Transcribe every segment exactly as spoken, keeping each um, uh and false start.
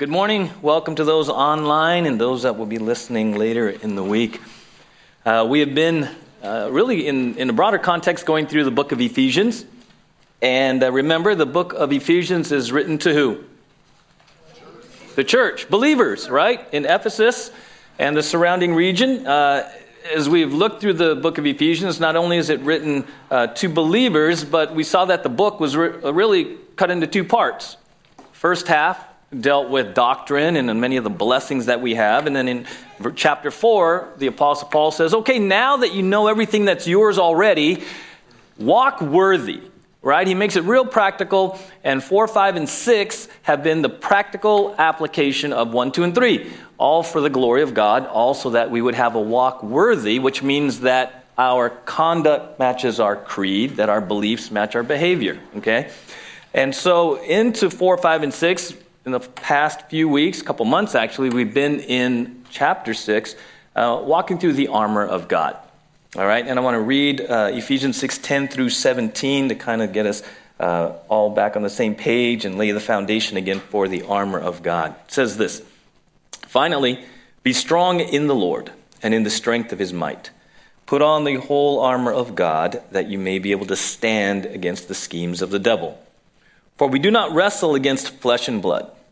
Good morning. Welcome to those online and those that will be listening later in the week. Uh, we have been uh, really, in, in a broader context, going through the book of Ephesians. And uh, remember, the book of Ephesians is written to who? The church. Believers, right? In Ephesus and the surrounding region. Uh, as we've looked through the book of Ephesians, not only is it written uh, to believers, but we saw that the book was re- really cut into two parts. First half dealt with doctrine and many of the blessings that we have. And then in chapter four, the Apostle Paul says, okay, now that you know everything that's yours already, walk worthy, right? He makes it real practical. And four, five, and six have been the practical application of one, two, and three, all for the glory of God, all so that we would have a walk worthy, which means that our conduct matches our creed, that our beliefs match our behavior, okay? And so into four, five, and six, in the past few weeks, a couple months actually, we've been in chapter six, uh, walking through the armor of God. All right, and I want to read uh, Ephesians six ten through seventeen to kind of get us uh, all back on the same page and lay the foundation again for the armor of God. It says this, "Finally, be strong in the Lord and in the strength of his might. Put on the whole armor of God that you may be able to stand against the schemes of the devil. For we do not wrestle against flesh and blood,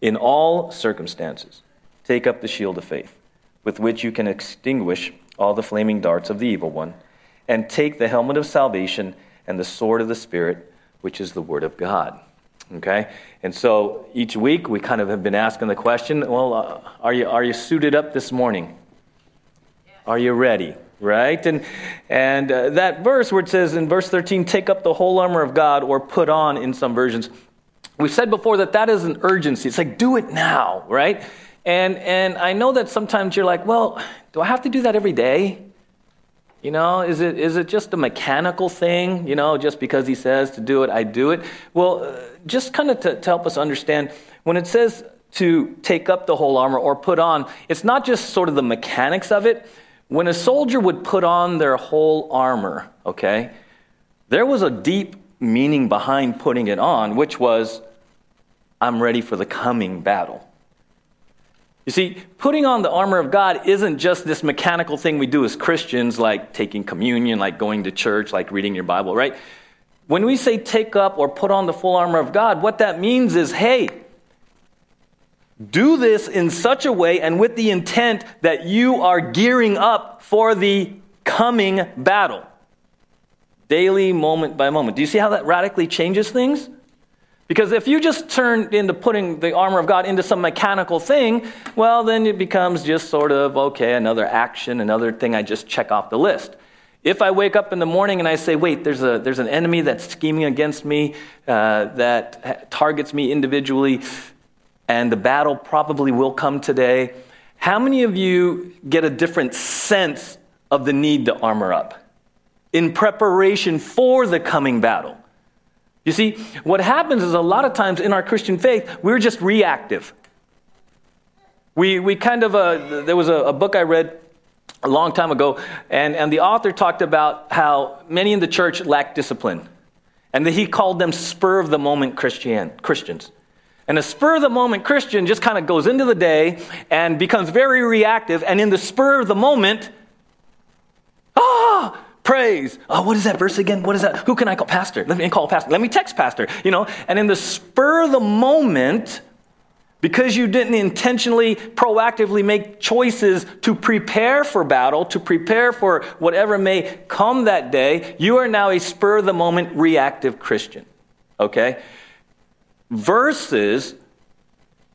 In all circumstances, take up the shield of faith, with which you can extinguish all the flaming darts of the evil one, and take the helmet of salvation and the sword of the Spirit, which is the word of God." Okay? And so each week we kind of have been asking the question, well, uh, are you are you suited up this morning? Yeah. Are you ready? Right? And and uh, that verse where it says in verse thirteen, take up the whole armor of God, or put on in some versions. We've said before that that is an urgency. It's like, do it now, right? And and I know that sometimes you're like, well, do I have to do that every day? You know, is it is it just a mechanical thing? You know, just because he says to do it, I do it. Well, uh, just kind of to, to help us understand, when it says to take up the whole armor or put on, it's not just sort of the mechanics of it. When a soldier would put on their whole armor, okay, there was a deep meaning behind putting it on, which was, I'm ready for the coming battle. You see, putting on the armor of God isn't just this mechanical thing we do as Christians, like taking communion, like going to church, like reading your Bible, right? When we say take up or put on the full armor of God, what that means is, hey, do this in such a way and with the intent that you are gearing up for the coming battle. Daily, moment by moment. Do you see how that radically changes things? Because if you just turn into putting the armor of God into some mechanical thing, well, then it becomes just sort of, okay, another action, another thing I just check off the list. If I wake up in the morning and I say, wait, there's a there's an enemy that's scheming against me, uh, that targets me individually, and the battle probably will come today. How many of you get a different sense of the need to armor up in preparation for the coming battle? You see, what happens is a lot of times in our Christian faith, we're just reactive. We we kind of, uh, there was a, a book I read a long time ago, and, and the author talked about how many in the church lack discipline, and that he called them spur-of-the-moment Christian Christians. And a spur-of-the-moment Christian just kind of goes into the day and becomes very reactive. And in the spur of the moment, ah, praise. Oh, what is that verse again? What is that? Who can I call? Pastor. Let me call pastor. Let me text pastor. You know, and in the spur of the moment, because you didn't intentionally, proactively make choices to prepare for battle, to prepare for whatever may come that day, you are now a spur-of-the-moment reactive Christian. Okay? Versus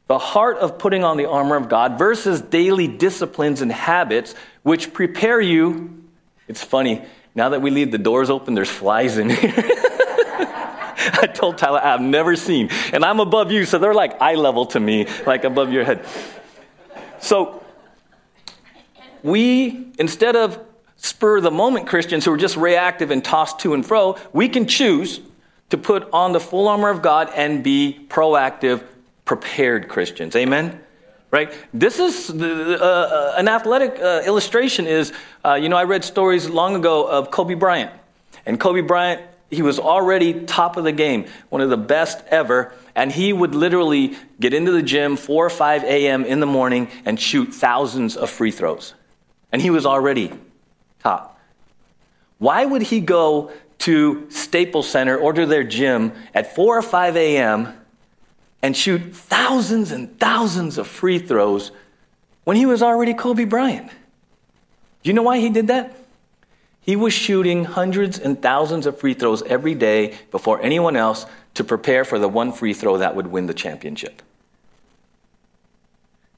the heart of putting on the armor of God, versus daily disciplines and habits which prepare you. It's funny, now that we leave the doors open, there's flies in here. I told Tyler, I've never seen. And I'm above you, so they're like eye level to me, like above your head. So we, instead of spur-of-the-moment Christians who are just reactive and tossed to and fro, we can choose to put on the full armor of God and be proactive, prepared Christians. Amen? Right? This is the, uh, an athletic uh, illustration is, uh, you know, I read stories long ago of Kobe Bryant. And Kobe Bryant, he was already top of the game, one of the best ever. And he would literally get into the gym four or five a.m. in the morning and shoot thousands of free throws. And he was already top. Why would he go to Staples Center or to their gym at four or five a.m. and shoot thousands and thousands of free throws when he was already Kobe Bryant? Do you know why he did that? He was shooting hundreds and thousands of free throws every day before anyone else to prepare for the one free throw that would win the championship.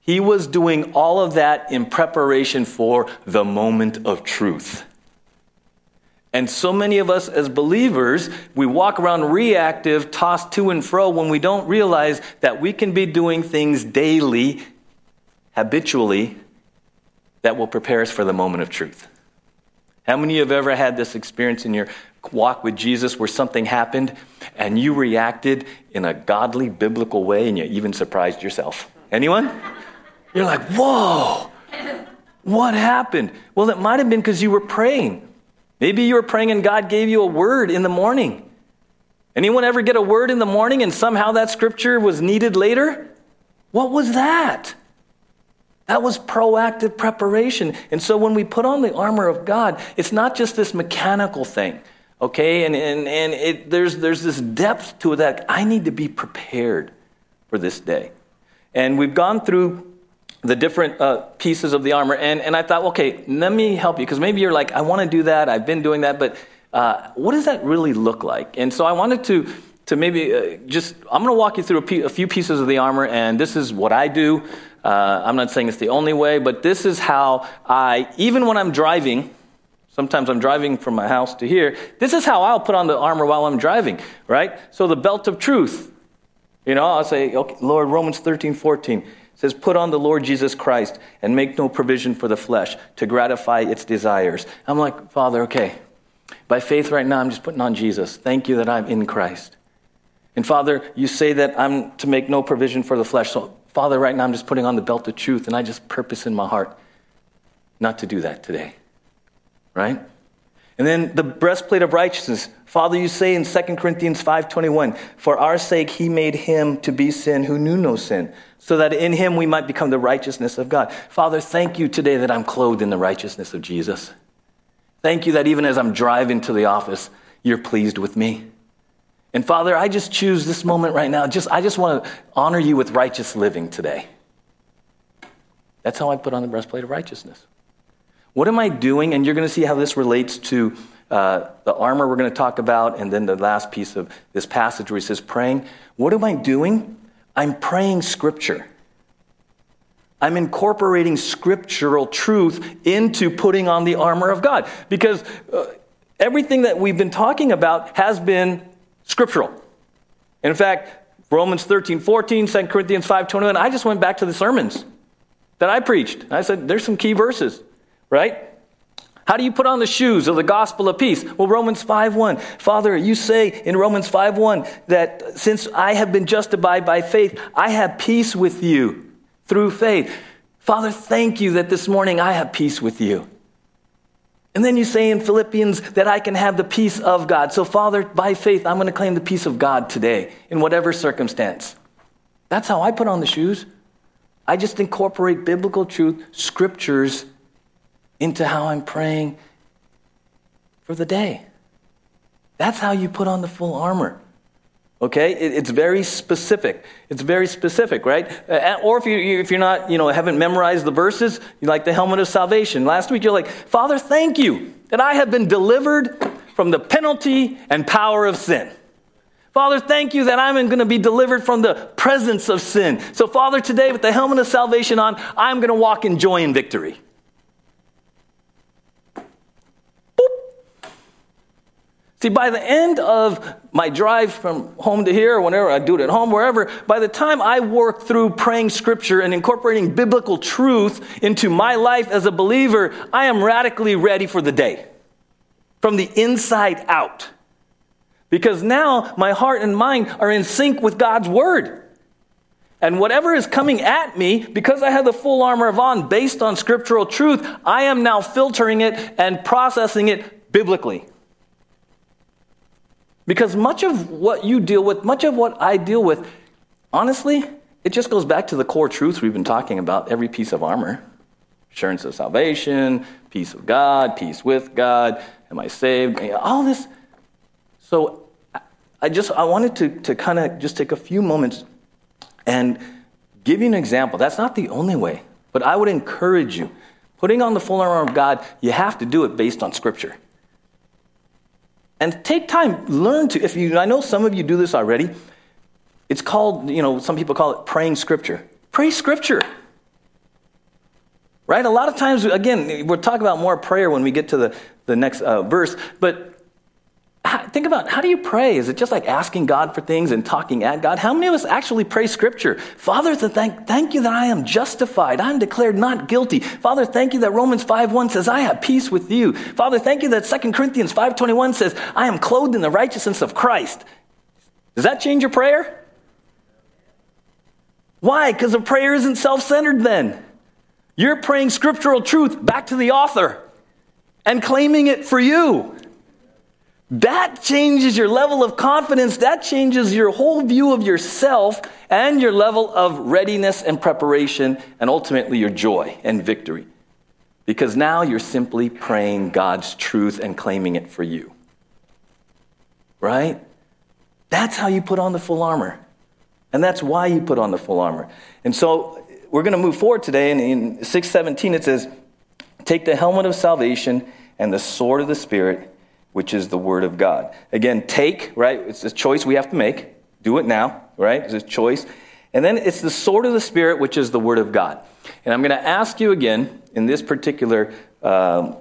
He was doing all of that in preparation for the moment of truth. And so many of us as believers, we walk around reactive, tossed to and fro, when we don't realize that we can be doing things daily, habitually, that will prepare us for the moment of truth. How many of you have ever had this experience in your walk with Jesus where something happened and you reacted in a godly, biblical way and you even surprised yourself? Anyone? You're like, whoa, what happened? Well, it might have been because you were praying. Maybe you were praying and God gave you a word in the morning. Anyone ever get a word in the morning and somehow that scripture was needed later? What was that? That was proactive preparation. And so when we put on the armor of God, it's not just this mechanical thing, okay? And and, and it, there's, there's this depth to it that I need to be prepared for this day. And we've gone through the different uh, pieces of the armor. And, and I thought, okay, let me help you. Because maybe you're like, I want to do that. I've been doing that. But uh, what does that really look like? And so I wanted to to maybe uh, just, I'm going to walk you through a, pe- a few pieces of the armor. And this is what I do. Uh, I'm not saying it's the only way, but this is how I, even when I'm driving, sometimes I'm driving from my house to here, this is how I'll put on the armor while I'm driving, right? So the belt of truth, you know, I'll say, okay, Lord, Romans thirteen fourteen. It says, put on the Lord Jesus Christ and make no provision for the flesh to gratify its desires. I'm like, Father, okay, by faith right now, I'm just putting on Jesus. Thank you that I'm in Christ. And Father, you say that I'm to make no provision for the flesh. So Father, right now, I'm just putting on the belt of truth, and I just purpose in my heart not to do that today, right? And then the breastplate of righteousness. Father, you say in Second Corinthians five twenty-one, for our sake he made him to be sin who knew no sin, so that in him we might become the righteousness of God. Father, thank you today that I'm clothed in the righteousness of Jesus. Thank you that even as I'm driving to the office, you're pleased with me. And Father, I just choose this moment right now. Just I just want to honor you with righteous living today. That's how I put on the breastplate of righteousness. What am I doing? And you're going to see how this relates to uh, the armor we're going to talk about, and then the last piece of this passage where he says praying. What am I doing? I'm praying Scripture. I'm incorporating scriptural truth into putting on the armor of God, because uh, everything that we've been talking about has been scriptural. And in fact, Romans thirteen fourteen, Second Corinthians five twenty-one, I just went back to the sermons that I preached. I said, there's some key verses. Right? How do you put on the shoes of the gospel of peace? Well, Romans five one. Father, you say in Romans five one that since I have been justified by faith, I have peace with you through faith. Father, thank you that this morning I have peace with you. And then you say in Philippians that I can have the peace of God. So Father, by faith, I'm going to claim the peace of God today in whatever circumstance. That's how I put on the shoes. I just incorporate biblical truth, scriptures, into how I'm praying for the day. That's how you put on the full armor. Okay, it, it's very specific. It's very specific, right? Uh, or if you if you're not, you know, haven't memorized the verses, you like the helmet of salvation. Last week you're like, Father, thank you that I have been delivered from the penalty and power of sin. Father, thank you that I'm going to be delivered from the presence of sin. So Father, today with the helmet of salvation on, I'm going to walk in joy and victory. See, by the end of my drive from home to here, or whenever I do it at home, wherever, by the time I work through praying scripture and incorporating biblical truth into my life as a believer, I am radically ready for the day. From the inside out. Because now my heart and mind are in sync with God's word. And whatever is coming at me, because I have the full armor of on based on scriptural truth, I am now filtering it and processing it biblically. Because much of what you deal with, much of what I deal with, honestly, it just goes back to the core truths we've been talking about, every piece of armor. Assurance of salvation, peace of God, peace with God, am I saved? All this. So I just I wanted to, to kind of just take a few moments and give you an example. That's not the only way, but I would encourage you. Putting on the full armor of God, you have to do it based on Scripture. And take time, learn to, if you, I know some of you do this already. It's called, you know, some people call it praying scripture. Pray scripture. Right? A lot of times, again, we'll talk about more prayer when we get to the, the next uh, verse. But think about, how do you pray? Is it just like asking God for things and talking at God? How many of us actually pray scripture? Father, thank, thank you that I am justified. I'm declared not guilty. Father, thank you that Romans five one says, I have peace with you. Father, thank you that Second Corinthians five twenty-one says, I am clothed in the righteousness of Christ. Does that change your prayer? Why? Because the prayer isn't self-centered then. You're praying scriptural truth back to the author and claiming it for you. That changes your level of confidence. That changes your whole view of yourself and your level of readiness and preparation and ultimately your joy and victory. Because now you're simply praying God's truth and claiming it for you. Right? That's how you put on the full armor. And that's why you put on the full armor. And so we're going to move forward today. And in six seventeen it says, take the helmet of salvation and the sword of the Spirit, which is the word of God. Again, take, right? It's a choice we have to make. Do it now, right? It's a choice. And then it's the sword of the Spirit, which is the word of God. And I'm going to ask you again, in this particular um,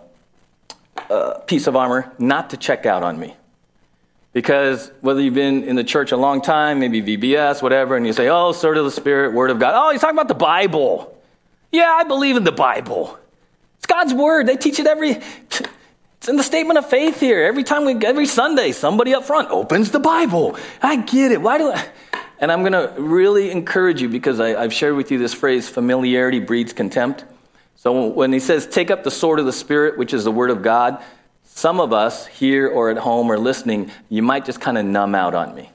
uh, piece of armor, not to check out on me. Because whether you've been in the church a long time, maybe V B S, whatever, and you say, oh, sword of the Spirit, word of God. Oh, he's talking about the Bible. Yeah, I believe in the Bible. It's God's word. They teach it every... T- It's in the statement of faith here. Every time we, every Sunday, somebody up front opens the Bible. I get it. Why do I? And I'm going to really encourage you because I, I've shared with you this phrase, familiarity breeds contempt. So when he says, take up the sword of the Spirit, which is the word of God, some of us here or at home or listening, you might just kind of numb out on me.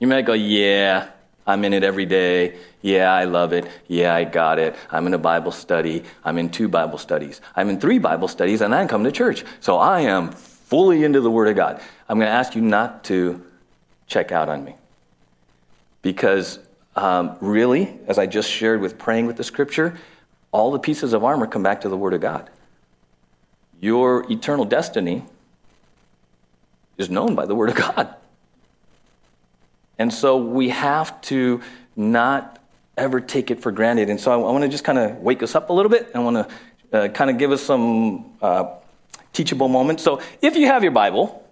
You might go, yeah, I'm in it every day. Yeah, I love it. Yeah, I got it. I'm in a Bible study. I'm in two Bible studies. I'm in three Bible studies, and I come to church. So I am fully into the Word of God. I'm going to ask you not to check out on me. Because um, really, as I just shared with praying with the Scripture, all the pieces of armor come back to the Word of God. Your eternal destiny is known by the Word of God. And so we have to not ever take it for granted. And so I, I want to just kind of wake us up a little bit. I want to uh, kind of give us some uh, teachable moments. So if you have your Bible,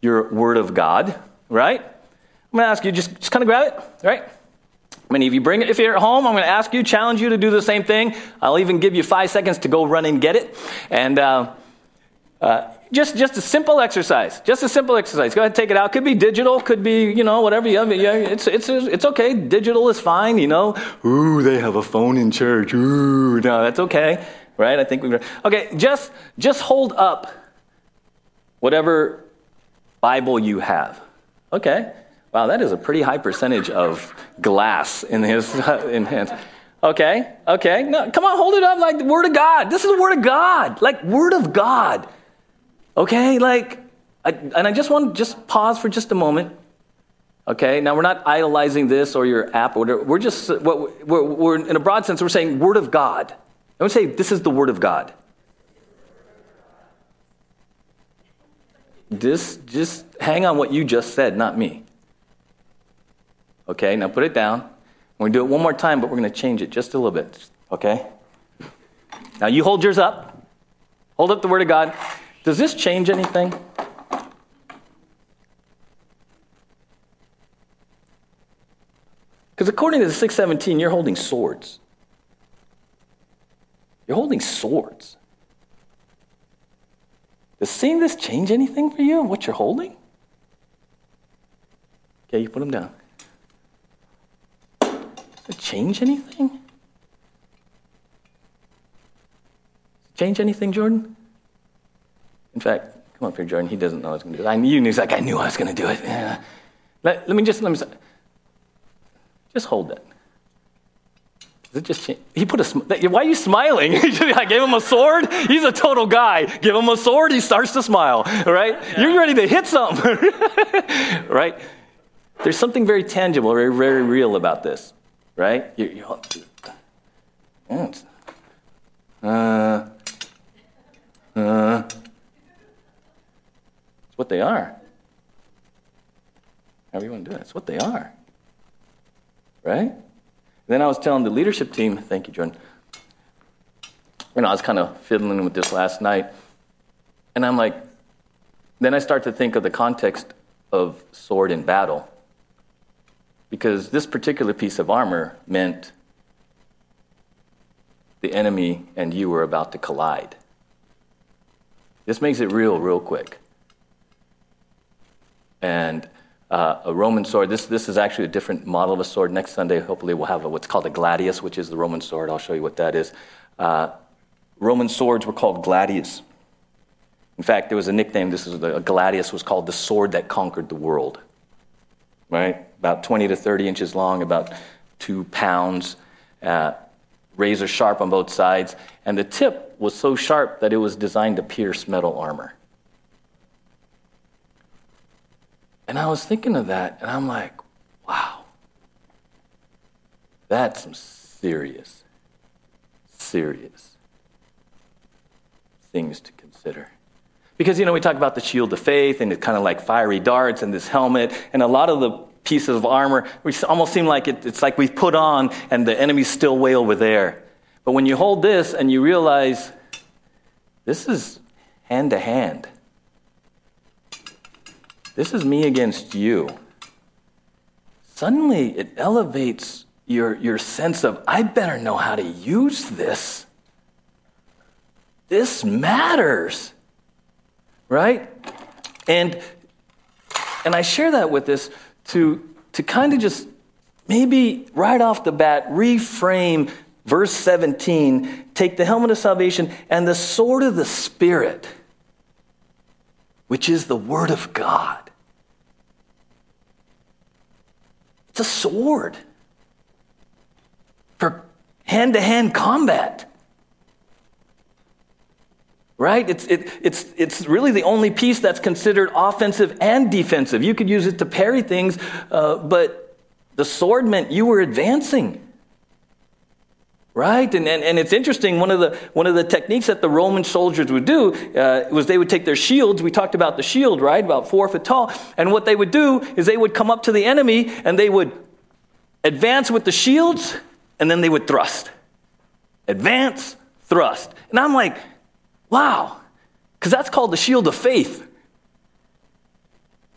your Word of God, right? I'm going to ask you, just, just kind of grab it, right? Many of you bring it. If you're at home, I'm going to ask you, challenge you to do the same thing. I'll even give you five seconds to go run and get it. And... Uh, uh, Just just a simple exercise. Just a simple exercise. Go ahead and take it out. Could be digital. Could be, you know, whatever. You have. It's, it's, it's okay. Digital is fine, you know. Ooh, they have a phone in church. Ooh, no, that's okay. Right? I think we Okay, just just hold up whatever Bible you have. Okay. Wow, that is a pretty high percentage of glass in his in hands. Okay, okay. No, come on, hold it up like the Word of God. This is the Word of God. Like, Word of God. Okay, like, I, and I just want to just pause for just a moment. Okay, now we're not idolizing this or your app or whatever. We're just, we're, we're, we're in a broad sense, we're saying Word of God. I would say this is the Word of God. This, just hang on what you just said, not me. Okay, now put it down. We're going to do it one more time, but we're going to change it just a little bit. Okay? Now you hold yours up. Hold up the Word of God. Does this change anything? Because according to the six seventeen, you're holding swords. You're holding swords. Does seeing this change anything for you and what you're holding? Okay, you put them down. Does it change anything? Does it change anything, Jordan? In fact, come up here, Jordan. He doesn't know I was going to do it. I knew, you knew. He's like, I knew I was going to do it. Yeah. Let, let me just, let me just hold that. Does it just change? He put a, sm- why are you smiling? I gave him a sword. He's a total guy. Give him a sword. He starts to smile, right? Yeah. You're ready to hit something, right? There's something very tangible, very, very real about this, right? You, you, yeah, it's, uh, uh, it's what they are. However you want to do it, it's what they are, right? Then I was telling the leadership team, thank you, Jordan. You know, I was kind of fiddling with this last night. And I'm like, then I start to think of the context of sword in battle. Because this particular piece of armor meant the enemy and you were about to collide. This makes it real, real quick. And Uh, a Roman sword, this this is actually a different model of a sword. Next Sunday, hopefully, we'll have a, what's called a gladius, which is the Roman sword. I'll show you what that is. Uh, Roman swords were called gladius. In fact, there was a nickname. This is the, a gladius was called the sword that conquered the world. Right? About twenty to thirty inches long, about two pounds, uh, razor sharp on both sides. And the tip was so sharp that it was designed to pierce metal armor. And I was thinking of that, and I'm like, wow, that's some serious, serious things to consider. Because, you know, we talk about the shield of faith, and it's kind of like fiery darts and this helmet, and a lot of the pieces of armor, which almost seem like it, it's like we've put on, and the enemy's still way over there. But when you hold this and you realize this is hand-to-hand, this is me against you. Suddenly, it elevates your, your sense of, I better know how to use this. This matters, right? And and I share that with this to, to kind of just maybe right off the bat reframe verse seventeen, take the helmet of salvation and the sword of the Spirit, which is the Word of God. It's a sword for hand-to-hand combat. Right? It's it, it's it's really the only piece that's considered offensive and defensive. You could use it to parry things, uh, but the sword meant you were advancing. Right, and, and and it's interesting. One of the one of the techniques that the Roman soldiers would do uh, was they would take their shields. We talked about the shield, right, about four foot tall. And what they would do is they would come up to the enemy and they would advance with the shields, and then they would thrust, advance, thrust. And I'm like, wow, because that's called the shield of faith,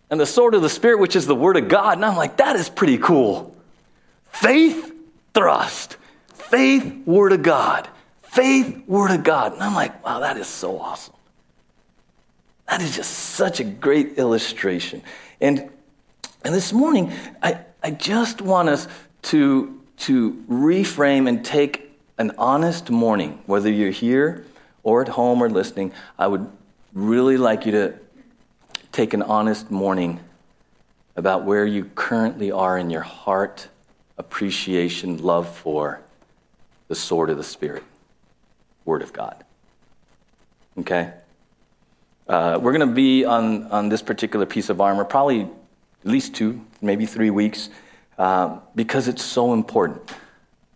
and the sword of the Spirit, which is the Word of God. And I'm like, that is pretty cool. Faith, thrust. Faith, Word of God. Faith, Word of God. And I'm like, wow, that is so awesome. That is just such a great illustration. And and this morning, I, I just want us to, to reframe and take an honest morning, whether you're here or at home or listening. I would really like you to take an honest morning about where you currently are in your heart, appreciation, love for the sword of the Spirit, Word of God. Okay? Uh, we're going to be on, on this particular piece of armor probably at least two, maybe three weeks, uh, because it's so important.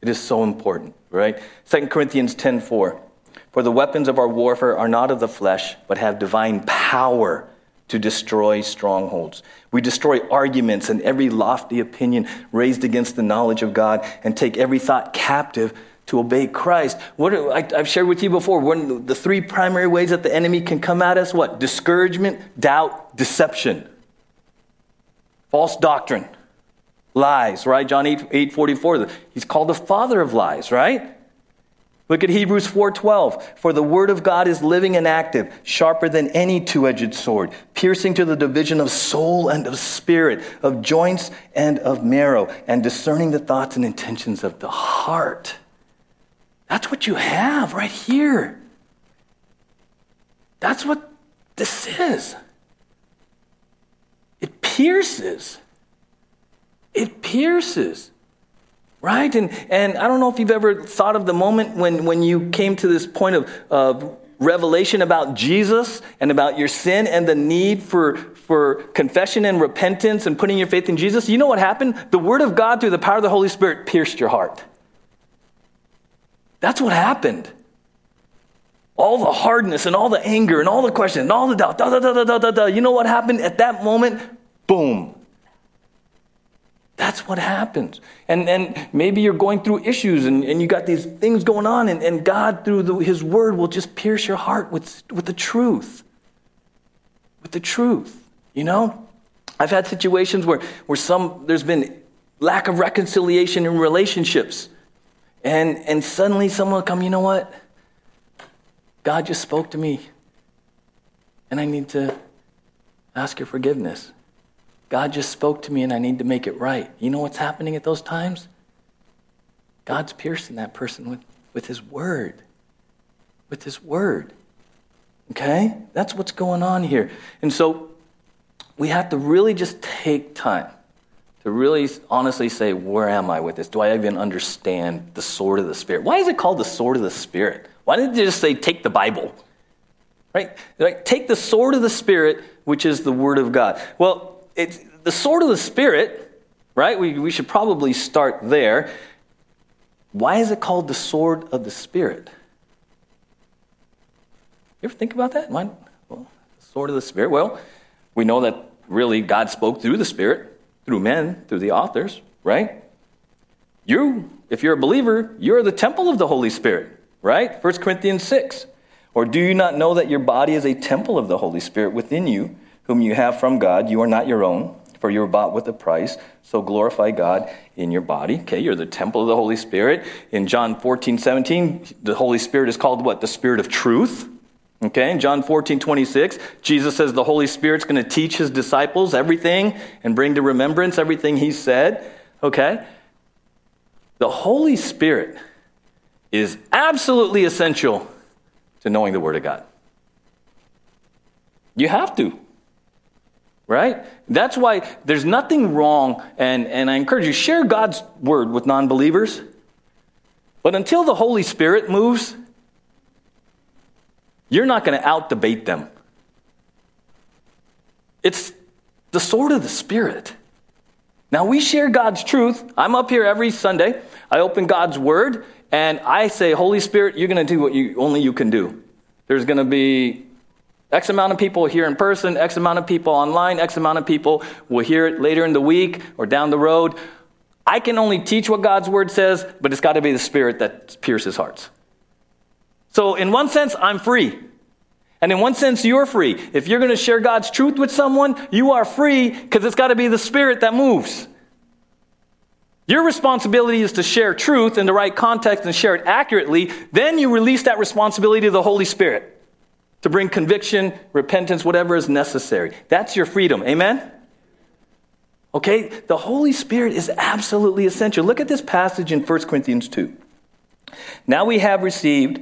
It is so important, right? Second Corinthians ten four, for the weapons of our warfare are not of the flesh, but have divine power to destroy strongholds. We destroy arguments and every lofty opinion raised against the knowledge of God and take every thought captive to obey Christ. What are, I, I've shared with you before, one, the three primary ways that the enemy can come at us, what? Discouragement, doubt, deception. False doctrine. lies, right? John eight forty-four, he's called the father of lies, right? Look at Hebrews four twelve. For the word of God is living and active, sharper than any two-edged sword, piercing to the division of soul and of spirit, of joints and of marrow, and discerning the thoughts and intentions of the heart. That's what you have right here. That's what this is. It pierces. It pierces. Right? And and I don't know if you've ever thought of the moment when, when you came to this point of, of revelation about Jesus and about your sin and the need for, for confession and repentance and putting your faith in Jesus. You know what happened? The Word of God through the power of the Holy Spirit pierced your heart. That's what happened. All the hardness and all the anger and all the questions and all the doubt. Da, da, da, da, da, da. You know what happened at that moment? Boom. That's what happens. And and maybe you're going through issues and, and you got these things going on, and, and God through the, his word will just pierce your heart with, with the truth. With the truth. You know? I've had situations where, where some there's been lack of reconciliation in relationships. And and suddenly someone will come, you know what? God just spoke to me. And I need to ask your forgiveness. God just spoke to me and I need to make it right. You know what's happening at those times? God's piercing that person with, with his word. With his word. Okay? That's what's going on here. And so we have to really just take time to really honestly say, where am I with this? Do I even understand the sword of the Spirit? Why is it called the sword of the Spirit? Why didn't they just say, take the Bible? Right? Like, take the sword of the Spirit, which is the word of God. Well, it's the sword of the Spirit, right? We we should probably start there. Why is it called the sword of the Spirit? You ever think about that? Why, well, the sword of the Spirit. Well, we know that really God spoke through the Spirit, through men, through the authors, right? You, if you're a believer, you're the temple of the Holy Spirit, right? First Corinthians six. Or do you not know that your body is a temple of the Holy Spirit within you, whom you have from God? You are not your own, for you were bought with a price, so glorify God in your body. Okay, you're the temple of the Holy Spirit. In John fourteen seventeen, the Holy Spirit is called what? The Spirit of truth. Okay, in John fourteen twenty-six, Jesus says the Holy Spirit's going to teach his disciples everything and bring to remembrance everything he said. Okay, the Holy Spirit is absolutely essential to knowing the Word of God. You have to. Right? That's why there's nothing wrong, and, and I encourage you, share God's word with non-believers. But until the Holy Spirit moves, you're not going to out-debate them. It's the sword of the Spirit. Now, we share God's truth. I'm up here every Sunday. I open God's word, and I say, Holy Spirit, you're going to do what you only you can do. There's going to be X amount of people here in person, X amount of people online, X amount of people will hear it later in the week or down the road. I can only teach what God's word says, but it's got to be the Spirit that pierces hearts. So in one sense, I'm free. And in one sense, you're free. If you're going to share God's truth with someone, you are free because it's got to be the Spirit that moves. Your responsibility is to share truth in the right context and share it accurately. Then you release that responsibility to the Holy Spirit to bring conviction, repentance, whatever is necessary. That's your freedom. Amen? Okay? The Holy Spirit is absolutely essential. Look at this passage in First Corinthians two. Now we have received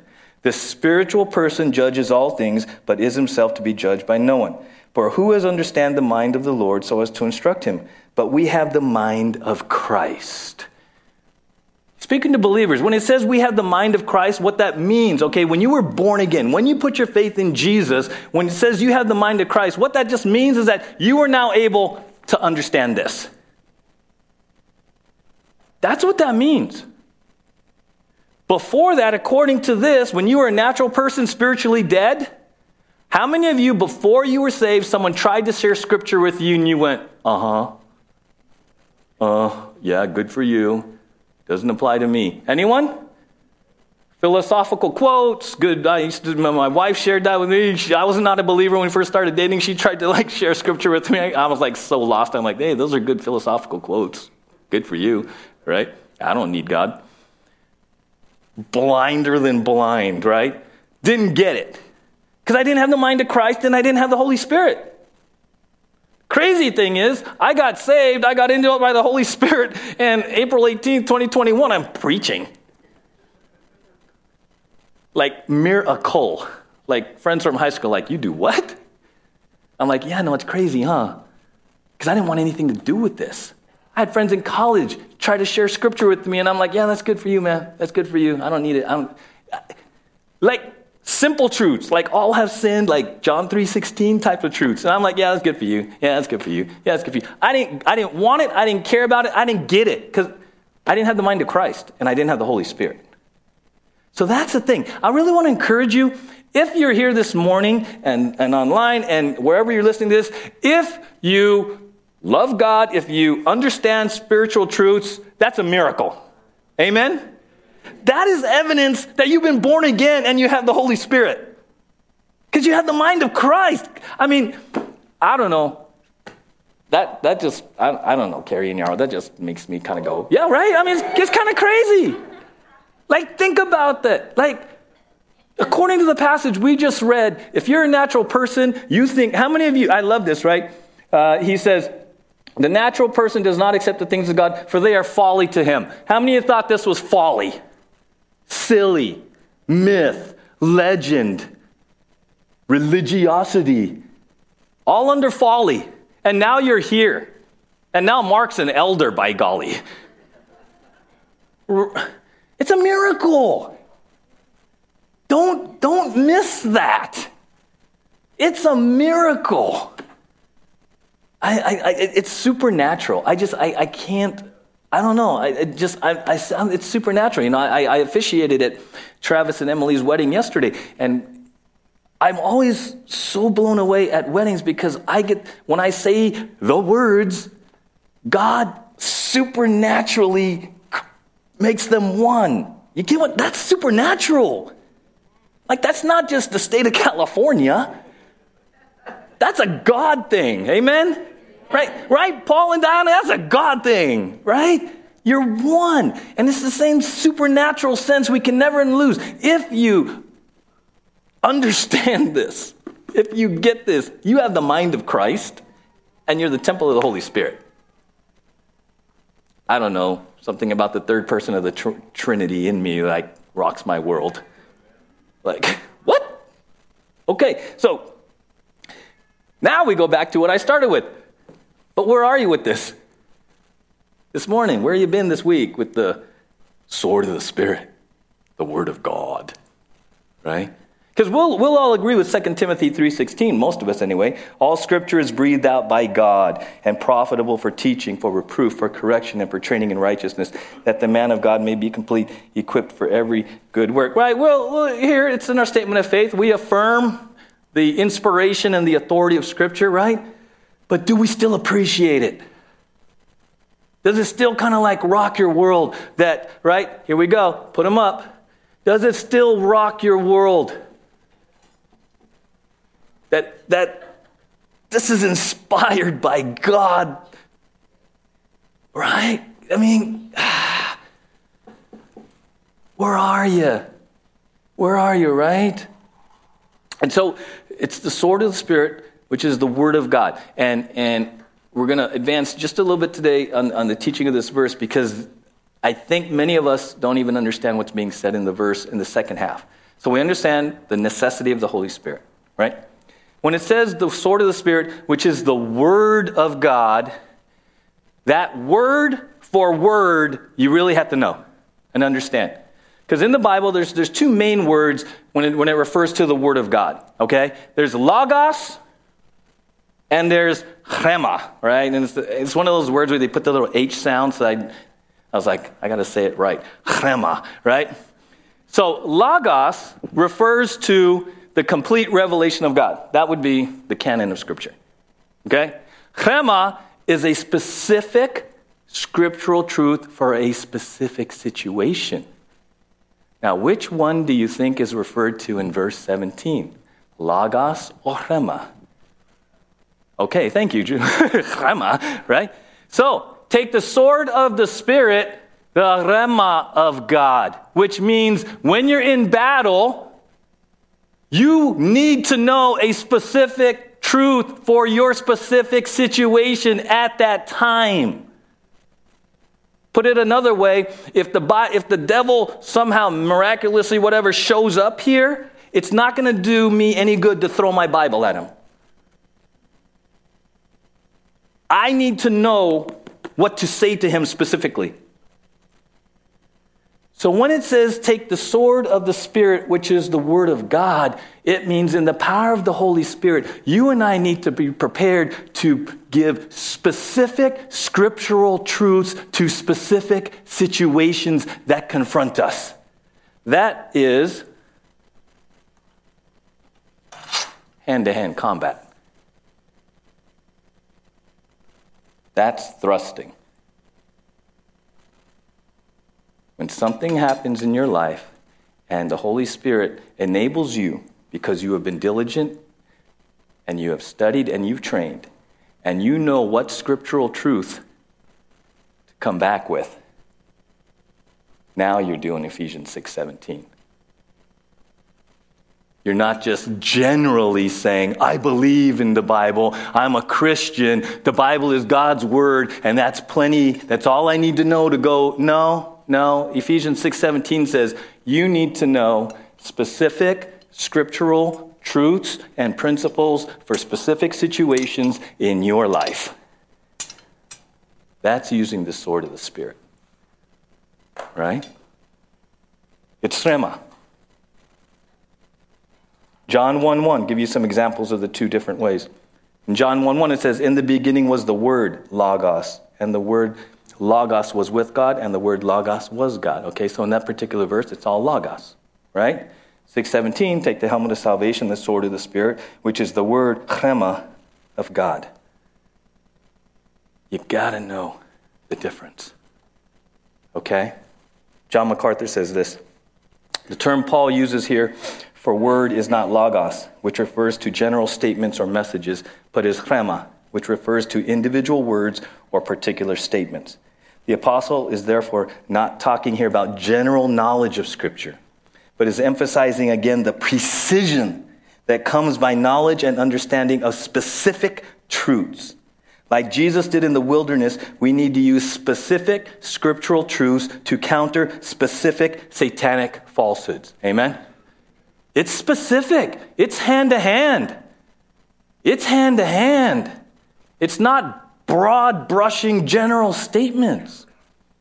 The spiritual person judges all things, but is himself to be judged by no one. For who has understood the mind of the Lord so as to instruct him? But we have the mind of Christ. Speaking to believers, when it says we have the mind of Christ, what that means, okay, when you were born again, when you put your faith in Jesus, when it says you have the mind of Christ, what that just means is that you are now able to understand this. That's what that means. Before that, according to this, when you were a natural person, spiritually dead, how many of you, before you were saved, someone tried to share Scripture with you and you went, uh-huh, uh, yeah, good for you, doesn't apply to me? Anyone? Philosophical quotes, good, I used to, my wife shared that with me. She, I was not a believer when we first started dating. She tried to like share Scripture with me. I was like so lost. I'm like, hey, those are good philosophical quotes. Good for you, right? I don't need God. Blinder than blind, right? Didn't get it. Because I didn't have the mind of Christ and I didn't have the Holy Spirit. Crazy thing is, I got saved, I got indwelt by the Holy Spirit, and April eighteenth, twenty twenty-one, I'm preaching. Like miracle. Like friends from high school, like, you do what? I'm like, yeah, no, it's crazy, huh? Because I didn't want anything to do with this. I had friends in college try to share Scripture with me, and I'm like, yeah, that's good for you, man. That's good for you. I don't need it. I don't. Like, simple truths, like all have sinned, like John three sixteen type of truths. And I'm like, yeah, that's good for you. Yeah, that's good for you. Yeah, that's good for you. I didn't, I didn't want it. I didn't care about it. I didn't get it because I didn't have the mind of Christ, and I didn't have the Holy Spirit. So that's the thing. I really want to encourage you, if you're here this morning and, and online and wherever you're listening to this, if you love God, if you understand spiritual truths, that's a miracle. Amen? That is evidence that you've been born again and you have the Holy Spirit. Because you have the mind of Christ. I mean, I don't know. That that just, I, I don't know, Carrie and Yara, that just makes me kind of go, yeah, right? I mean, it's, it's kind of crazy. Like, think about that. Like, according to the passage we just read, if you're a natural person, you think, how many of you, I love this, right? Uh, he says, the natural person does not accept the things of God, for they are folly to him. How many of you thought this was folly? Silly, myth, legend, religiosity, all under folly. And now you're here. And now Mark's an elder, by golly. It's a miracle. Don't, don't miss that. It's a miracle. I, I, I, it's supernatural. I just, I, I can't, I don't know. I it just, I, I, it's supernatural. You know, I, I officiated at Travis and Emily's wedding yesterday, and I'm always so blown away at weddings because I get, when I say the words, God supernaturally makes them one. You get what? That's supernatural. Like, that's not just the state of California. That's a God thing. Amen? Right, right, Paul and Diana, that's a God thing, right? You're one. And it's the same supernatural sense we can never lose. If you understand this, if you get this, you have the mind of Christ, and you're the temple of the Holy Spirit. I don't know, something about the third person of the tr- Trinity in me, like, rocks my world. Like, what? Okay, so now we go back to what I started with. But where are you with this? This morning, where have you been this week with the sword of the Spirit, the Word of God, right? Because we'll we'll all agree with Second Timothy three sixteen, most of us anyway. All Scripture is breathed out by God and profitable for teaching, for reproof, for correction, and for training in righteousness, that the man of God may be complete, equipped for every good work. Right, well, here it's in our statement of faith. We affirm the inspiration and the authority of Scripture, right? But do we still appreciate it? Does it still kind of like rock your world that, right, here we go, put them up. Does it still rock your world that that this is inspired by God, right? I mean, where are you? Where are you, right? And so it's the sword of the Spirit, which is the Word of God. And and we're going to advance just a little bit today on, on the teaching of this verse, because I think many of us don't even understand what's being said in the verse in the second half. So we understand the necessity of the Holy Spirit, right? When it says the sword of the Spirit, which is the Word of God, that word for word, you really have to know and understand. Because in the Bible, there's there's two main words when it, when it refers to the Word of God, okay? There's logos, and there's rhema, right? And it's, it's one of those words where they put the little H sound, so I I was like, I got to say it right. Chrema, right? So logos refers to the complete revelation of God. That would be the canon of Scripture. Okay? Chrema is a specific scriptural truth for a specific situation. Now, which one do you think is referred to in verse seventeen? Logos or Chrema? Okay, thank you, Jew. Chrema, right? So, take the sword of the Spirit, the Rhema of God, which means when you're in battle, you need to know a specific truth for your specific situation at that time. Put it another way, if the if the devil somehow miraculously whatever shows up here, it's not going to do me any good to throw my Bible at him. I need to know what to say to him specifically. So when it says take the sword of the Spirit, which is the word of God, it means in the power of the Holy Spirit, you and I need to be prepared to give specific scriptural truths to specific situations that confront us. That is hand-to-hand combat. That's thrusting. When something happens in your life and the Holy Spirit enables you because you have been diligent and you have studied and you've trained and you know what scriptural truth to come back with, now you're doing Ephesians six seventeen. You're not just generally saying, I believe in the Bible, I'm a Christian, the Bible is God's word, and that's plenty, that's all I need to know to go, no. No, Ephesians six seventeen says you need to know specific scriptural truths and principles for specific situations in your life. That's using the sword of the Spirit. Right? It's Rhema. John one one, give you some examples of the two different ways. In John one one it says, in the beginning was the word, logos, and the word Logos was with God, and the word Logos was God. Okay, so in that particular verse, it's all Logos, right? six seventeen, take the helmet of salvation, the sword of the Spirit, which is the word Rhema of God. You've got to know the difference, okay? John MacArthur says this, the term Paul uses here for word is not Logos, which refers to general statements or messages, but is Rhema, which refers to individual words or particular statements. The apostle is therefore not talking here about general knowledge of Scripture, but is emphasizing again the precision that comes by knowledge and understanding of specific truths. Like Jesus did in the wilderness, we need to use specific scriptural truths to counter specific satanic falsehoods. Amen? It's specific. It's hand-to-hand. It's hand-to-hand. It's not broad brushing general statements.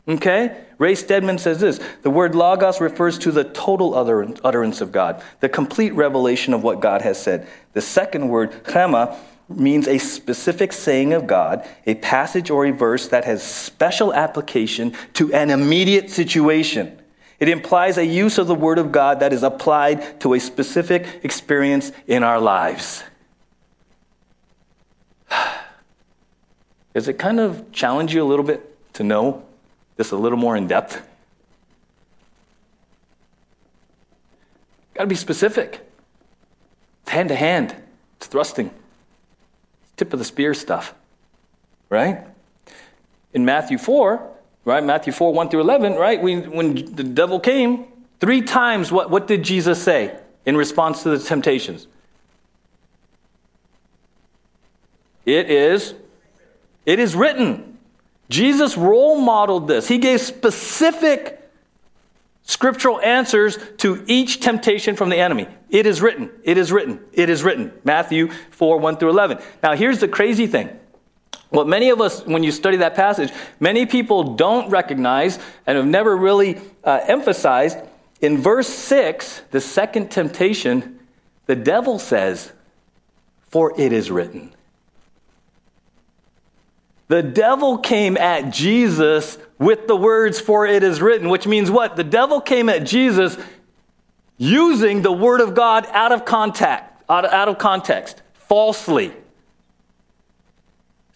Okay? Ray Stedman says this, the word logos refers to the total utterance of God, the complete revelation of what God has said. The second word, chrema, means a specific saying of God, a passage or a verse that has special application to an immediate situation. It implies a use of the word of God that is applied to a specific experience in our lives. Does it kind of challenge you a little bit to know this a little more in depth? Got to be specific. It's hand to hand. It's thrusting. It's tip of the spear stuff, right? In Matthew four, right? Matthew four one through eleven, right? When, when the devil came, three times. What what did Jesus say in response to the temptations? It is. It is written. Jesus role modeled this. He gave specific scriptural answers to each temptation from the enemy. It is written. It is written. It is written. Matthew four, one through eleven. Now, here's the crazy thing. What many of us, when you study that passage, many people don't recognize and have never really uh, emphasized. In verse six, the second temptation, the devil says, for it is written. The devil came at Jesus with the words, "For it is written," which means what? The devil came at Jesus using the word of God out of contact, out of, out of context, falsely.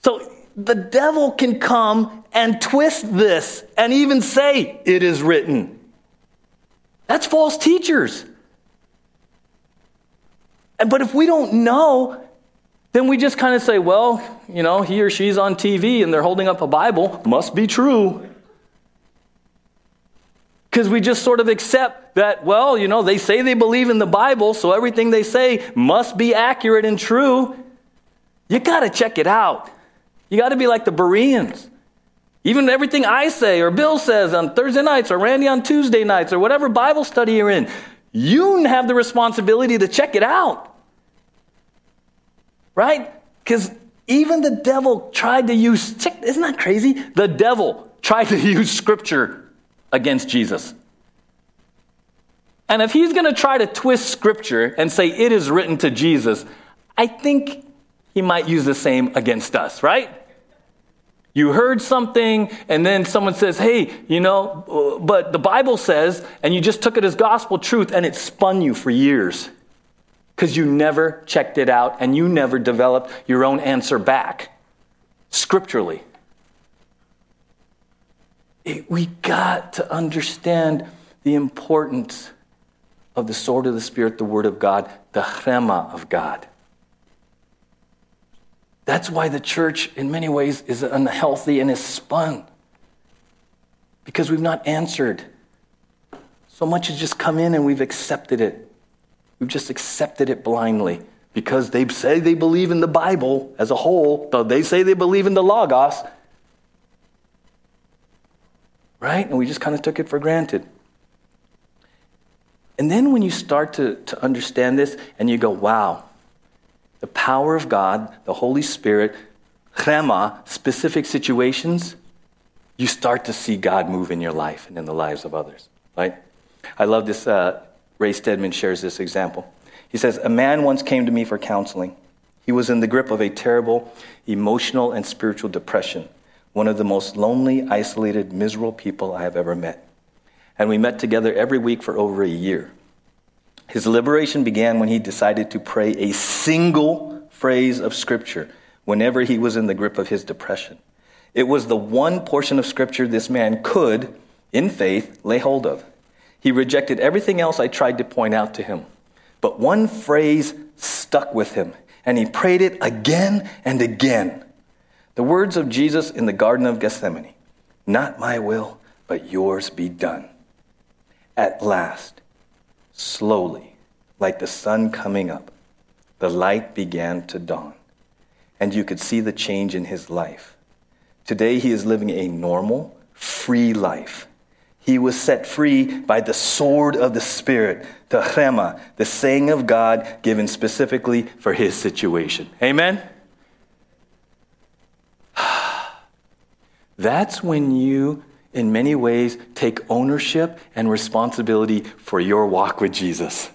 So the devil can come and twist this and even say, "It is written." That's false teachers. But if we don't know, then we just kind of say, well, you know, he or she's on T V and they're holding up a Bible. Must be true. Because we just sort of accept that, well, you know, they say they believe in the Bible, so everything they say must be accurate and true. You got to check it out. You got to be like the Bereans. Even everything I say or Bill says on Thursday nights or Randy on Tuesday nights or whatever Bible study you're in, you have the responsibility to check it out. Right? Because even the devil tried to use, check, isn't that crazy? The devil tried to use Scripture against Jesus. And if he's going to try to twist Scripture and say it is written to Jesus, I think he might use the same against us, right? You heard something and then someone says, hey, you know, but the Bible says, and you just took it as gospel truth and it spun you for years. Because you never checked it out and you never developed your own answer back scripturally. It, we got to understand the importance of the sword of the Spirit, the Word of God, the Rhema of God. That's why the church, in many ways, is unhealthy and is spun. Because we've not answered. So much has just come in and we've accepted it. We've just accepted it blindly because they say they believe in the Bible as a whole, though they say they believe in the Logos. Right? And we just kind of took it for granted. And then when you start to, to understand this and you go, wow, the power of God, the Holy Spirit, Rhema, specific situations, you start to see God move in your life and in the lives of others. Right? I love this. Uh, Ray Stedman shares this example. He says, a man once came to me for counseling. He was in the grip of a terrible emotional and spiritual depression, one of the most lonely, isolated, miserable people I have ever met. And we met together every week for over a year. His liberation began when he decided to pray a single phrase of Scripture whenever he was in the grip of his depression. It was the one portion of Scripture this man could, in faith, lay hold of. He rejected everything else I tried to point out to him. But one phrase stuck with him, and he prayed it again and again. The words of Jesus in the Garden of Gethsemane, "Not my will, but yours be done." At last, slowly, like the sun coming up, the light began to dawn, and you could see the change in his life. Today he is living a normal, free life. He was set free by the sword of the Spirit, the Rhema, the saying of God given specifically for his situation. Amen? That's when you, in many ways, take ownership and responsibility for your walk with Jesus.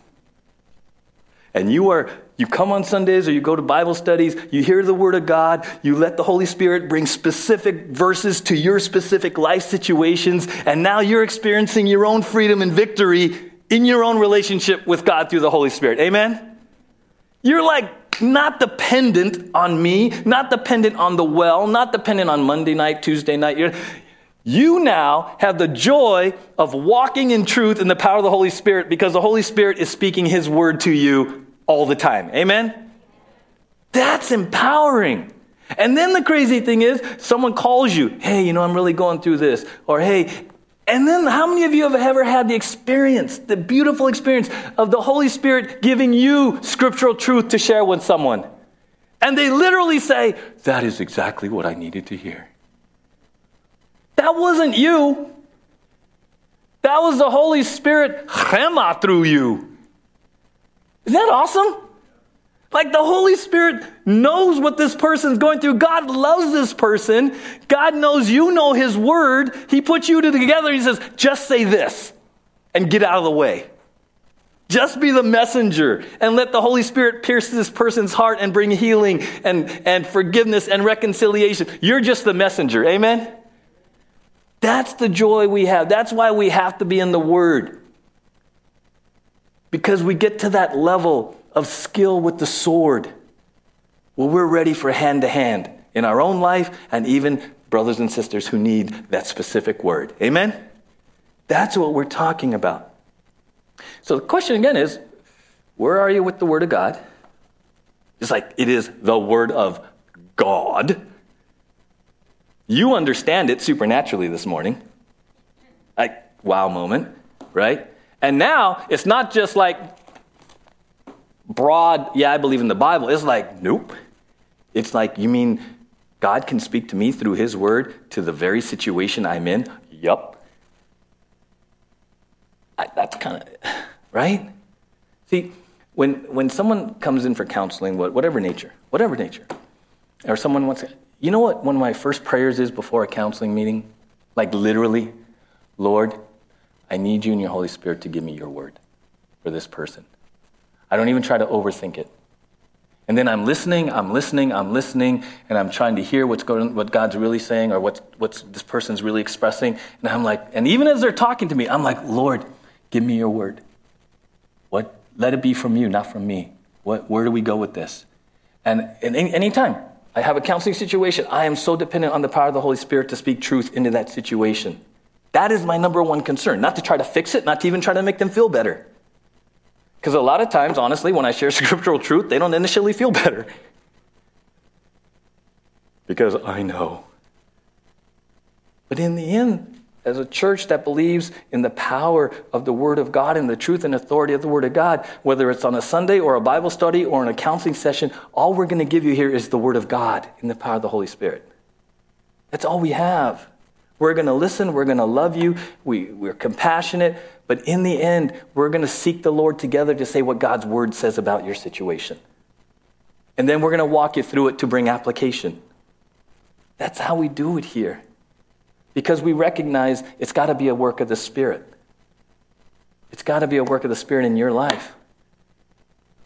And you are, you come on Sundays or you go to Bible studies, you hear the Word of God, you let the Holy Spirit bring specific verses to your specific life situations, and now you're experiencing your own freedom and victory in your own relationship with God through the Holy Spirit. Amen? You're like not dependent on me, not dependent on the well, not dependent on Monday night, Tuesday night. You're, you now have the joy of walking in truth in the power of the Holy Spirit because the Holy Spirit is speaking His Word to you all the time. Amen? That's empowering. And then the crazy thing is, someone calls you, hey, you know, I'm really going through this, or hey, and then how many of you have ever had the experience, the beautiful experience of the Holy Spirit giving you scriptural truth to share with someone? And they literally say, that is exactly what I needed to hear. That wasn't you. That was the Holy Spirit Rhema through you. Isn't that awesome? Like the Holy Spirit knows what this person's going through. God loves this person. God knows you know His Word. He puts you two together. He says, just say this and get out of the way. Just be the messenger and let the Holy Spirit pierce this person's heart and bring healing and, and forgiveness and reconciliation. You're just the messenger. Amen? That's the joy we have. That's why we have to be in the Word. Because we get to that level of skill with the sword where we're ready for hand-to-hand in our own life and even brothers and sisters who need that specific word. Amen? That's what we're talking about. So the question again is, where are you with the Word of God? It's like it is the Word of God. You understand it supernaturally this morning. Like, wow moment, right? And now it's not just like broad, yeah, I believe in the Bible. It's like, nope. It's like, you mean God can speak to me through His Word to the very situation I'm in? Yup. I, that's kind of, right? See, when when someone comes in for counseling, whatever nature, whatever nature, or someone wants to, you know what one of my first prayers is before a counseling meeting? Like literally, Lord, I need you and your Holy Spirit to give me your word for this person. I don't even try to overthink it. And then I'm listening, I'm listening, I'm listening, and I'm trying to hear what's going, what God's really saying or what's, what's this person's really expressing. And I'm like, and even as they're talking to me, I'm like, Lord, give me your word. What? Let it be from you, not from me. What? Where do we go with this? And, and any time I have a counseling situation, I am so dependent on the power of the Holy Spirit to speak truth into that situation. That is my number one concern. Not to try to fix it, not to even try to make them feel better. Because a lot of times, honestly, when I share scriptural truth, they don't initially feel better. Because I know. But in the end, as a church that believes in the power of the Word of God and the truth and authority of the Word of God, whether it's on a Sunday or a Bible study or in a counseling session, all we're going to give you here is the Word of God in the power of the Holy Spirit. That's all we have. We're going to listen. We're going to love you. We, we're compassionate. But in the end, we're going to seek the Lord together to say what God's Word says about your situation. And then we're going to walk you through it to bring application. That's how we do it here. Because we recognize it's got to be a work of the Spirit. It's got to be a work of the Spirit in your life.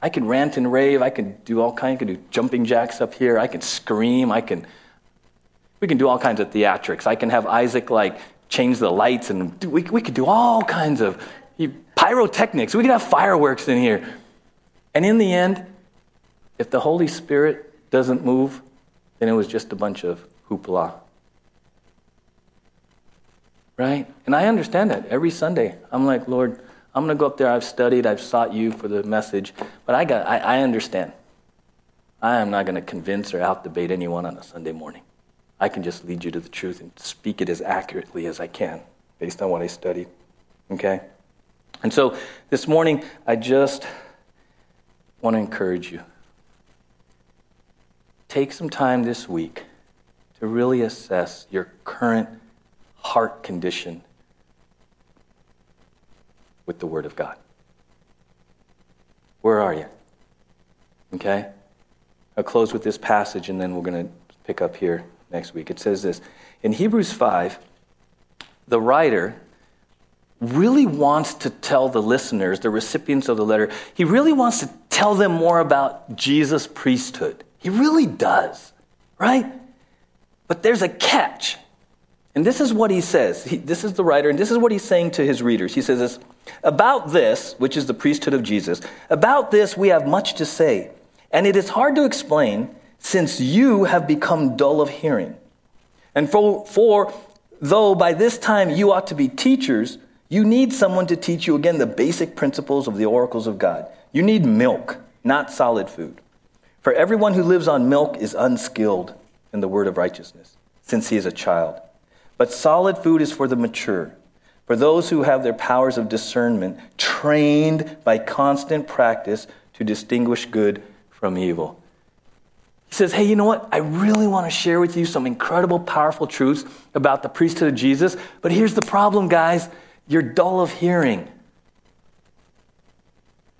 I can rant and rave. I can do all kinds. I can do jumping jacks up here. I can scream. I can. We can do all kinds of theatrics. I can have Isaac like change the lights, and do, we we could do all kinds of pyrotechnics. We could have fireworks in here. And in the end, if the Holy Spirit doesn't move, then it was just a bunch of hoopla. Right? And I understand that. Every Sunday, I'm like, Lord, I'm going to go up there. I've studied. I've sought you for the message. But I got. I, I understand. I am not going to convince or out-debate anyone on a Sunday morning. I can just lead you to the truth and speak it as accurately as I can based on what I studied. Okay? And so this morning, I just want to encourage you. Take some time this week to really assess your current heart condition with the Word of God. Where are you? Okay? I'll close with this passage and then we're going to pick up here next week. It says this. In Hebrews five, the writer really wants to tell the listeners, the recipients of the letter, he really wants to tell them more about Jesus' priesthood. He really does, right? But there's a catch. And this is what he says. He, this is the writer, and this is what he's saying to his readers. He says this, about this, which is the priesthood of Jesus, about this we have much to say, and it is hard to explain since you have become dull of hearing. And for, for though by this time you ought to be teachers, you need someone to teach you again the basic principles of the oracles of God. You need milk, not solid food. For everyone who lives on milk is unskilled in the word of righteousness, since he is a child. But solid food is for the mature, for those who have their powers of discernment trained by constant practice to distinguish good from evil. He says, hey, you know what? I really want to share with you some incredible, powerful truths about the priesthood of Jesus. But here's the problem, guys. You're dull of hearing.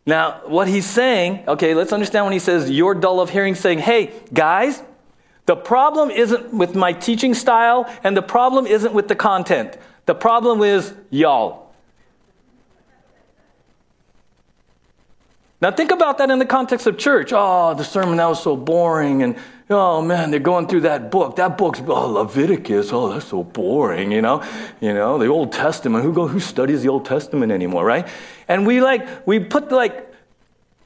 Now, what he's saying, okay, let's understand when he says you're dull of hearing, saying, hey, guys, the problem isn't with my teaching style, and the problem isn't with the content. The problem is y'all. Now think about that in the context of church. Oh, the sermon, that was so boring. And, oh, man, they're going through that book. That book's, oh, Leviticus. Oh, that's so boring, you know. You know, the Old Testament. Who go? Who studies the Old Testament anymore, right? And we, like, we put, like,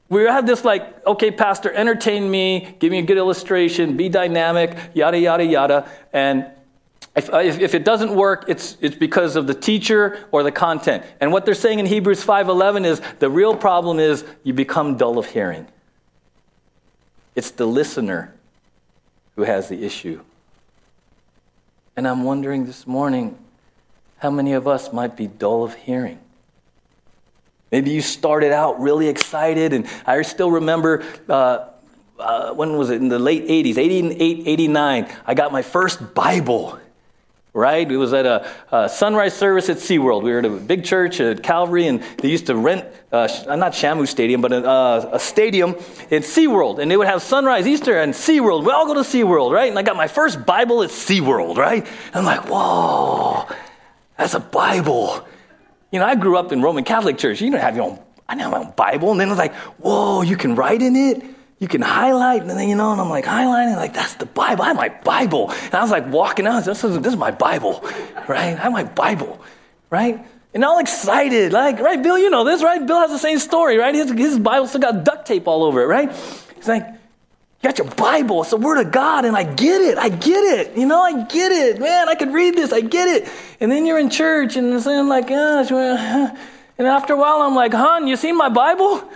we have this, like, okay, pastor, entertain me. Give me a good illustration. Be dynamic, yada, yada, yada. And If, if it doesn't work, it's it's because of the teacher or the content. And what they're saying in Hebrews five eleven is the real problem is you become dull of hearing. It's the listener who has the issue. And I'm wondering this morning, how many of us might be dull of hearing? Maybe you started out really excited, and I still remember... Uh, uh, when was it? In the late eighties, eighty-eight, eighty-nine, I got my first Bible. Right? It was at a, a sunrise service at SeaWorld. We were at a big church at Calvary, and they used to rent, uh, not Shamu Stadium, but a, uh, a stadium at SeaWorld. And they would have sunrise, Easter, and SeaWorld. We all go to SeaWorld, right? And I got my first Bible at SeaWorld, right? And I'm like, whoa, that's a Bible. You know, I grew up in Roman Catholic Church. You don't have your own, I didn't have my own Bible. And then I was like, whoa, you can write in it? You can highlight, and then, you know, and I'm like, highlighting, like, that's the Bible. I have my Bible. And I was like walking out, this is, this is my Bible, right? I have my Bible, right? And all excited, like, right, Bill, you know this, right? Bill has the same story, right? His, his Bible still got duct tape all over it, right? He's like, you got your Bible, it's the Word of God, and I get it, I get it, you know, I get it, man, I could read this, I get it. And then you're in church, and I'm like, gosh, well, and after a while, I'm like, hon, you seen my Bible?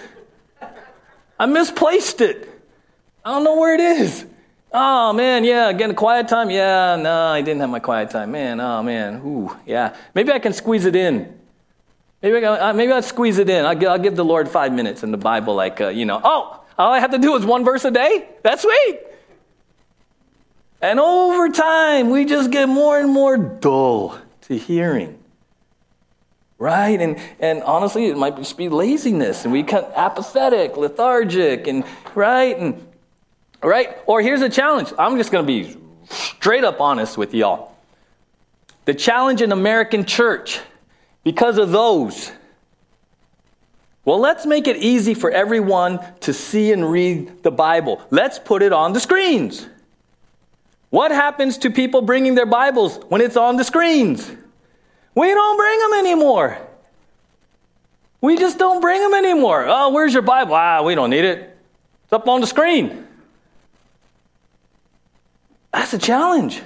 I misplaced it. I don't know where it is. Oh, man, yeah, getting a quiet time? Yeah, no, I didn't have my quiet time. Man, oh, man, ooh, yeah. Maybe I can squeeze it in. Maybe I can, maybe I'll squeeze it in. I'll give, I'll give the Lord five minutes in the Bible, like, uh, you know, oh, all I have to do is one verse a day? That's sweet. And over time, we just get more and more dull to hearing. Right? And and honestly, it might just be laziness, and we become apathetic, lethargic, and right? And right? Or here's a challenge. I'm just going to be straight up honest with y'all. The challenge in American church, because of those, well, let's make it easy for everyone to see and read the Bible. Let's put it on the screens. What happens to people bringing their Bibles when it's on the screens? We don't bring them anymore. We just don't bring them anymore. Oh, where's your Bible? Ah, we don't need it. It's up on the screen. That's a challenge.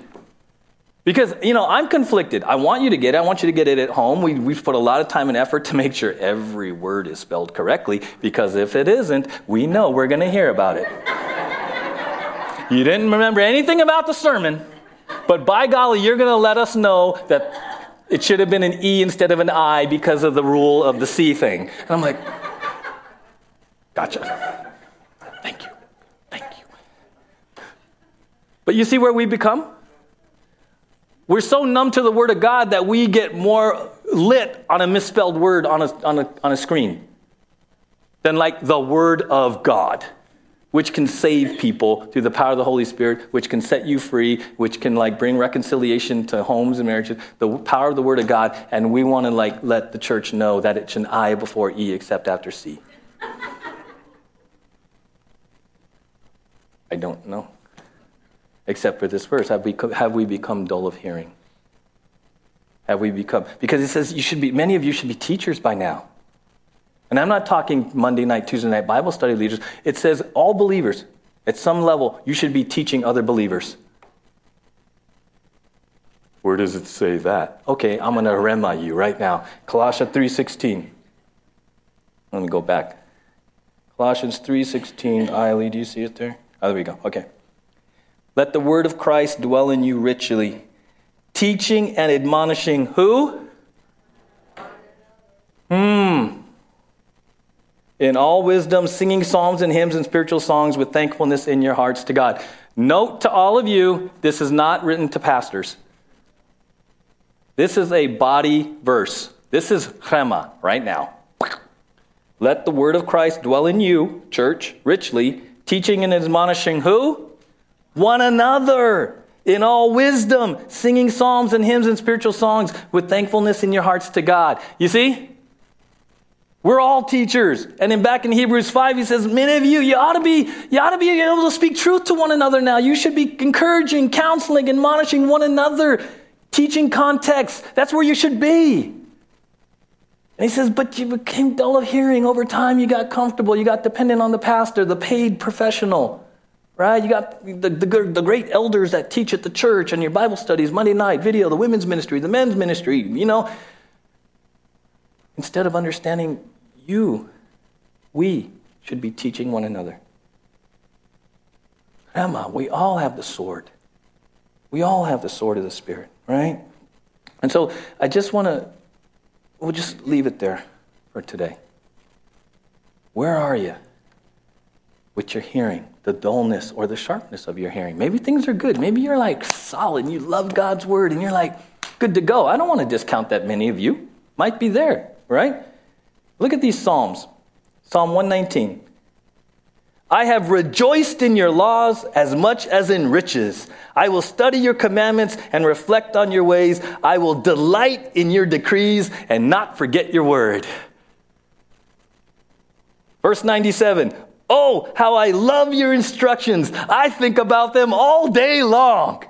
Because, you know, I'm conflicted. I want you to get it. I want you to get it at home. We, we've put a lot of time and effort to make sure every word is spelled correctly, because if it isn't, we know we're going to hear about it. You didn't remember anything about the sermon, but by golly, you're going to let us know that... it should have been an E instead of an I because of the rule of the C thing. And I'm like, gotcha. Thank you. Thank you. But you see where we become? We're so numb to the Word of God that we get more lit on a misspelled word on a, on a, on a screen than like the Word of God, which can save people through the power of the Holy Spirit, which can set you free, which can like bring reconciliation to homes and marriages, the power of the Word of God. And we want to like let the church know that it's an I before E except after C. I don't know. Except for this verse, have we have we become dull of hearing? Have we become, because it says you should be, many of you should be teachers by now. And I'm not talking Monday night, Tuesday night Bible study leaders. It says all believers, at some level, you should be teaching other believers. Where does it say that? Okay, I'm going to rema you right now. Colossians three sixteen. Let me go back. Colossians three sixteen. Eileen, do you see it there? Oh, there we go. Okay. Let the word of Christ dwell in you richly, teaching and admonishing who? Hmm. In all wisdom, singing psalms and hymns and spiritual songs with thankfulness in your hearts to God. Note to all of you, this is not written to pastors. This is a body verse. This is Rema right now. Let the word of Christ dwell in you, church, richly, teaching and admonishing who? One another. In all wisdom, singing psalms and hymns and spiritual songs with thankfulness in your hearts to God. You see? We're all teachers. And then back in Hebrews five, he says, many of you, you ought to be, you ought to be able to speak truth to one another now. You should be encouraging, counseling, admonishing one another, teaching context. That's where you should be. And he says, but you became dull of hearing. Over time, you got comfortable. You got dependent on the pastor, the paid professional, right? You got the, the, the great elders that teach at the church and your Bible studies, Monday night, video, the women's ministry, the men's ministry, you know. Instead of understanding you, we should be teaching one another. Emma, we all have the sword. We all have the sword of the Spirit, right? And so I just want to, we'll just leave it there for today. Where are you with your hearing, the dullness or the sharpness of your hearing? Maybe things are good. Maybe you're like solid and you love God's word and you're like good to go. I don't want to discount that many of you. Might be there, right? Look at these Psalms. Psalm one nineteen. I have rejoiced in your laws as much as in riches. I will study your commandments and reflect on your ways. I will delight in your decrees and not forget your word. Verse ninety-seven. Oh, how I love your instructions. I think about them all day long.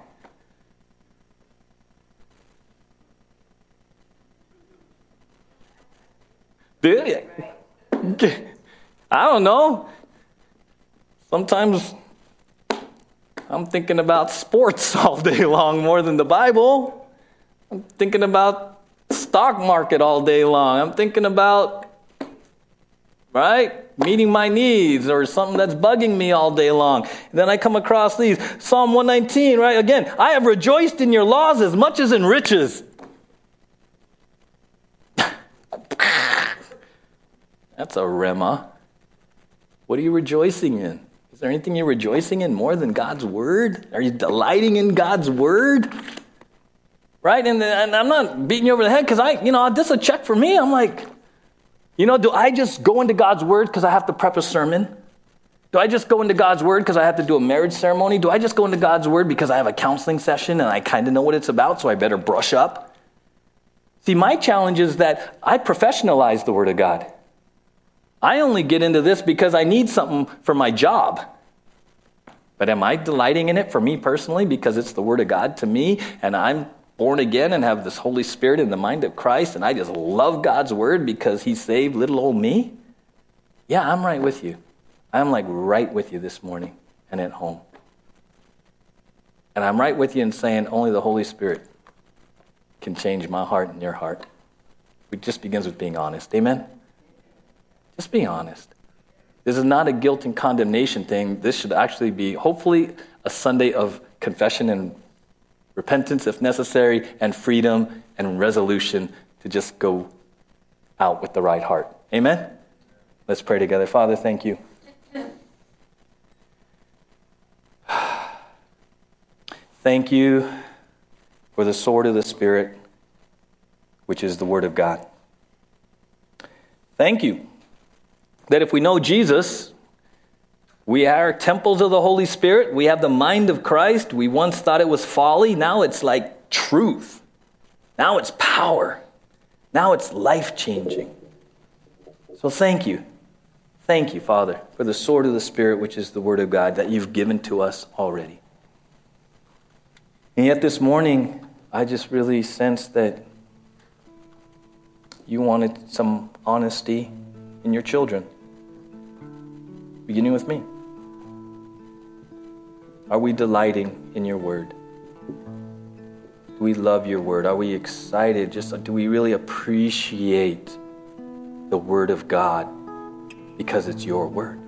I don't know. Sometimes I'm thinking about sports all day long more than the Bible. I'm thinking about the stock market all day long. I'm thinking about, right, meeting my needs or something that's bugging me all day long. And then I come across these. Psalm one nineteen, right? Again, I have rejoiced in your laws as much as in riches. That's a rema. What are you rejoicing in? Is there anything you're rejoicing in more than God's word? Are you delighting in God's word? Right? And, and I'm not beating you over the head because I, you know, this is a check for me. I'm like, you know, do I just go into God's word because I have to prep a sermon? Do I just go into God's word because I have to do a marriage ceremony? Do I just go into God's word because I have a counseling session and I kind of know what it's about, so I better brush up? See, my challenge is that I professionalize the word of God. I only get into this because I need something for my job. But am I delighting in it for me personally because it's the word of God to me and I'm born again and have this Holy Spirit in the mind of Christ and I just love God's word because he saved little old me? Yeah, I'm right with you. I'm like right with you this morning and at home. And I'm right with you in saying only the Holy Spirit can change my heart and your heart. It just begins with being honest. Amen? Just be honest. This is not a guilt and condemnation thing. This should actually be, hopefully, a Sunday of confession and repentance, if necessary, and freedom and resolution to just go out with the right heart. Amen? Let's pray together. Father, thank you. Thank you for the sword of the Spirit, which is the Word of God. Thank you. That if we know Jesus, we are temples of the Holy Spirit. We have the mind of Christ. We once thought it was folly. Now it's like truth. Now it's power. Now it's life-changing. So thank you. Thank you, Father, for the sword of the Spirit, which is the Word of God, that you've given to us already. And yet this morning, I just really sensed that you wanted some honesty in your children. Beginning with me. Are we delighting in your word? Do we love your word? Are we excited? Just do we really appreciate the word of God because it's your word?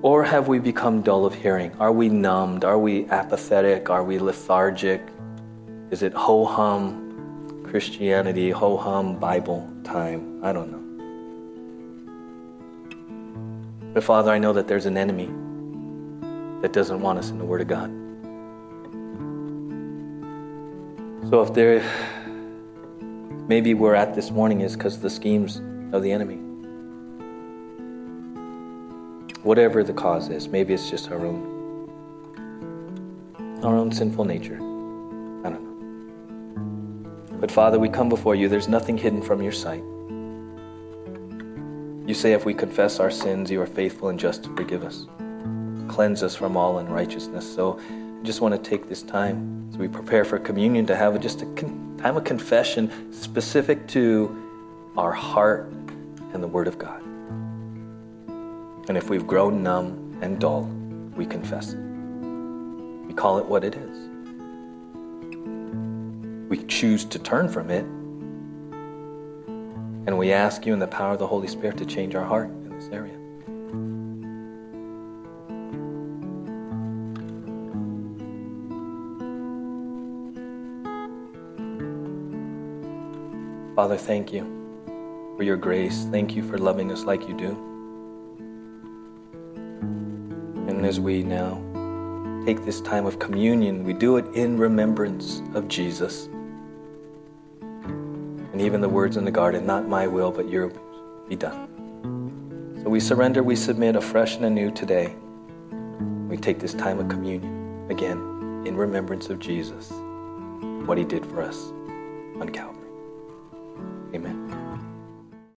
Or have we become dull of hearing? Are we numbed? Are we apathetic? Are we lethargic? Is it ho-hum Christianity, ho-hum Bible time? I don't know. But Father, I know that there's an enemy that doesn't want us in the Word of God. So if there, maybe we're at this morning is because of the schemes of the enemy. Whatever the cause is, maybe it's just our own, our own sinful nature. I don't know. But Father, we come before you. There's nothing hidden from your sight. You say, if we confess our sins, you are faithful and just to forgive us, cleanse us from all unrighteousness. So I just want to take this time as we prepare for communion to have just a con- time of confession specific to our heart and the Word of God. And if we've grown numb and dull, we confess it. We call it what it is. We choose to turn from it. And we ask you in the power of the Holy Spirit to change our heart in this area. Father, thank you for your grace. Thank you for loving us like you do. And as we now take this time of communion, we do it in remembrance of Jesus. And even the words in the garden, not my will, but your will be done. So we surrender, we submit afresh and anew today. We take this time of communion, again, in remembrance of Jesus, what he did for us on Calvary.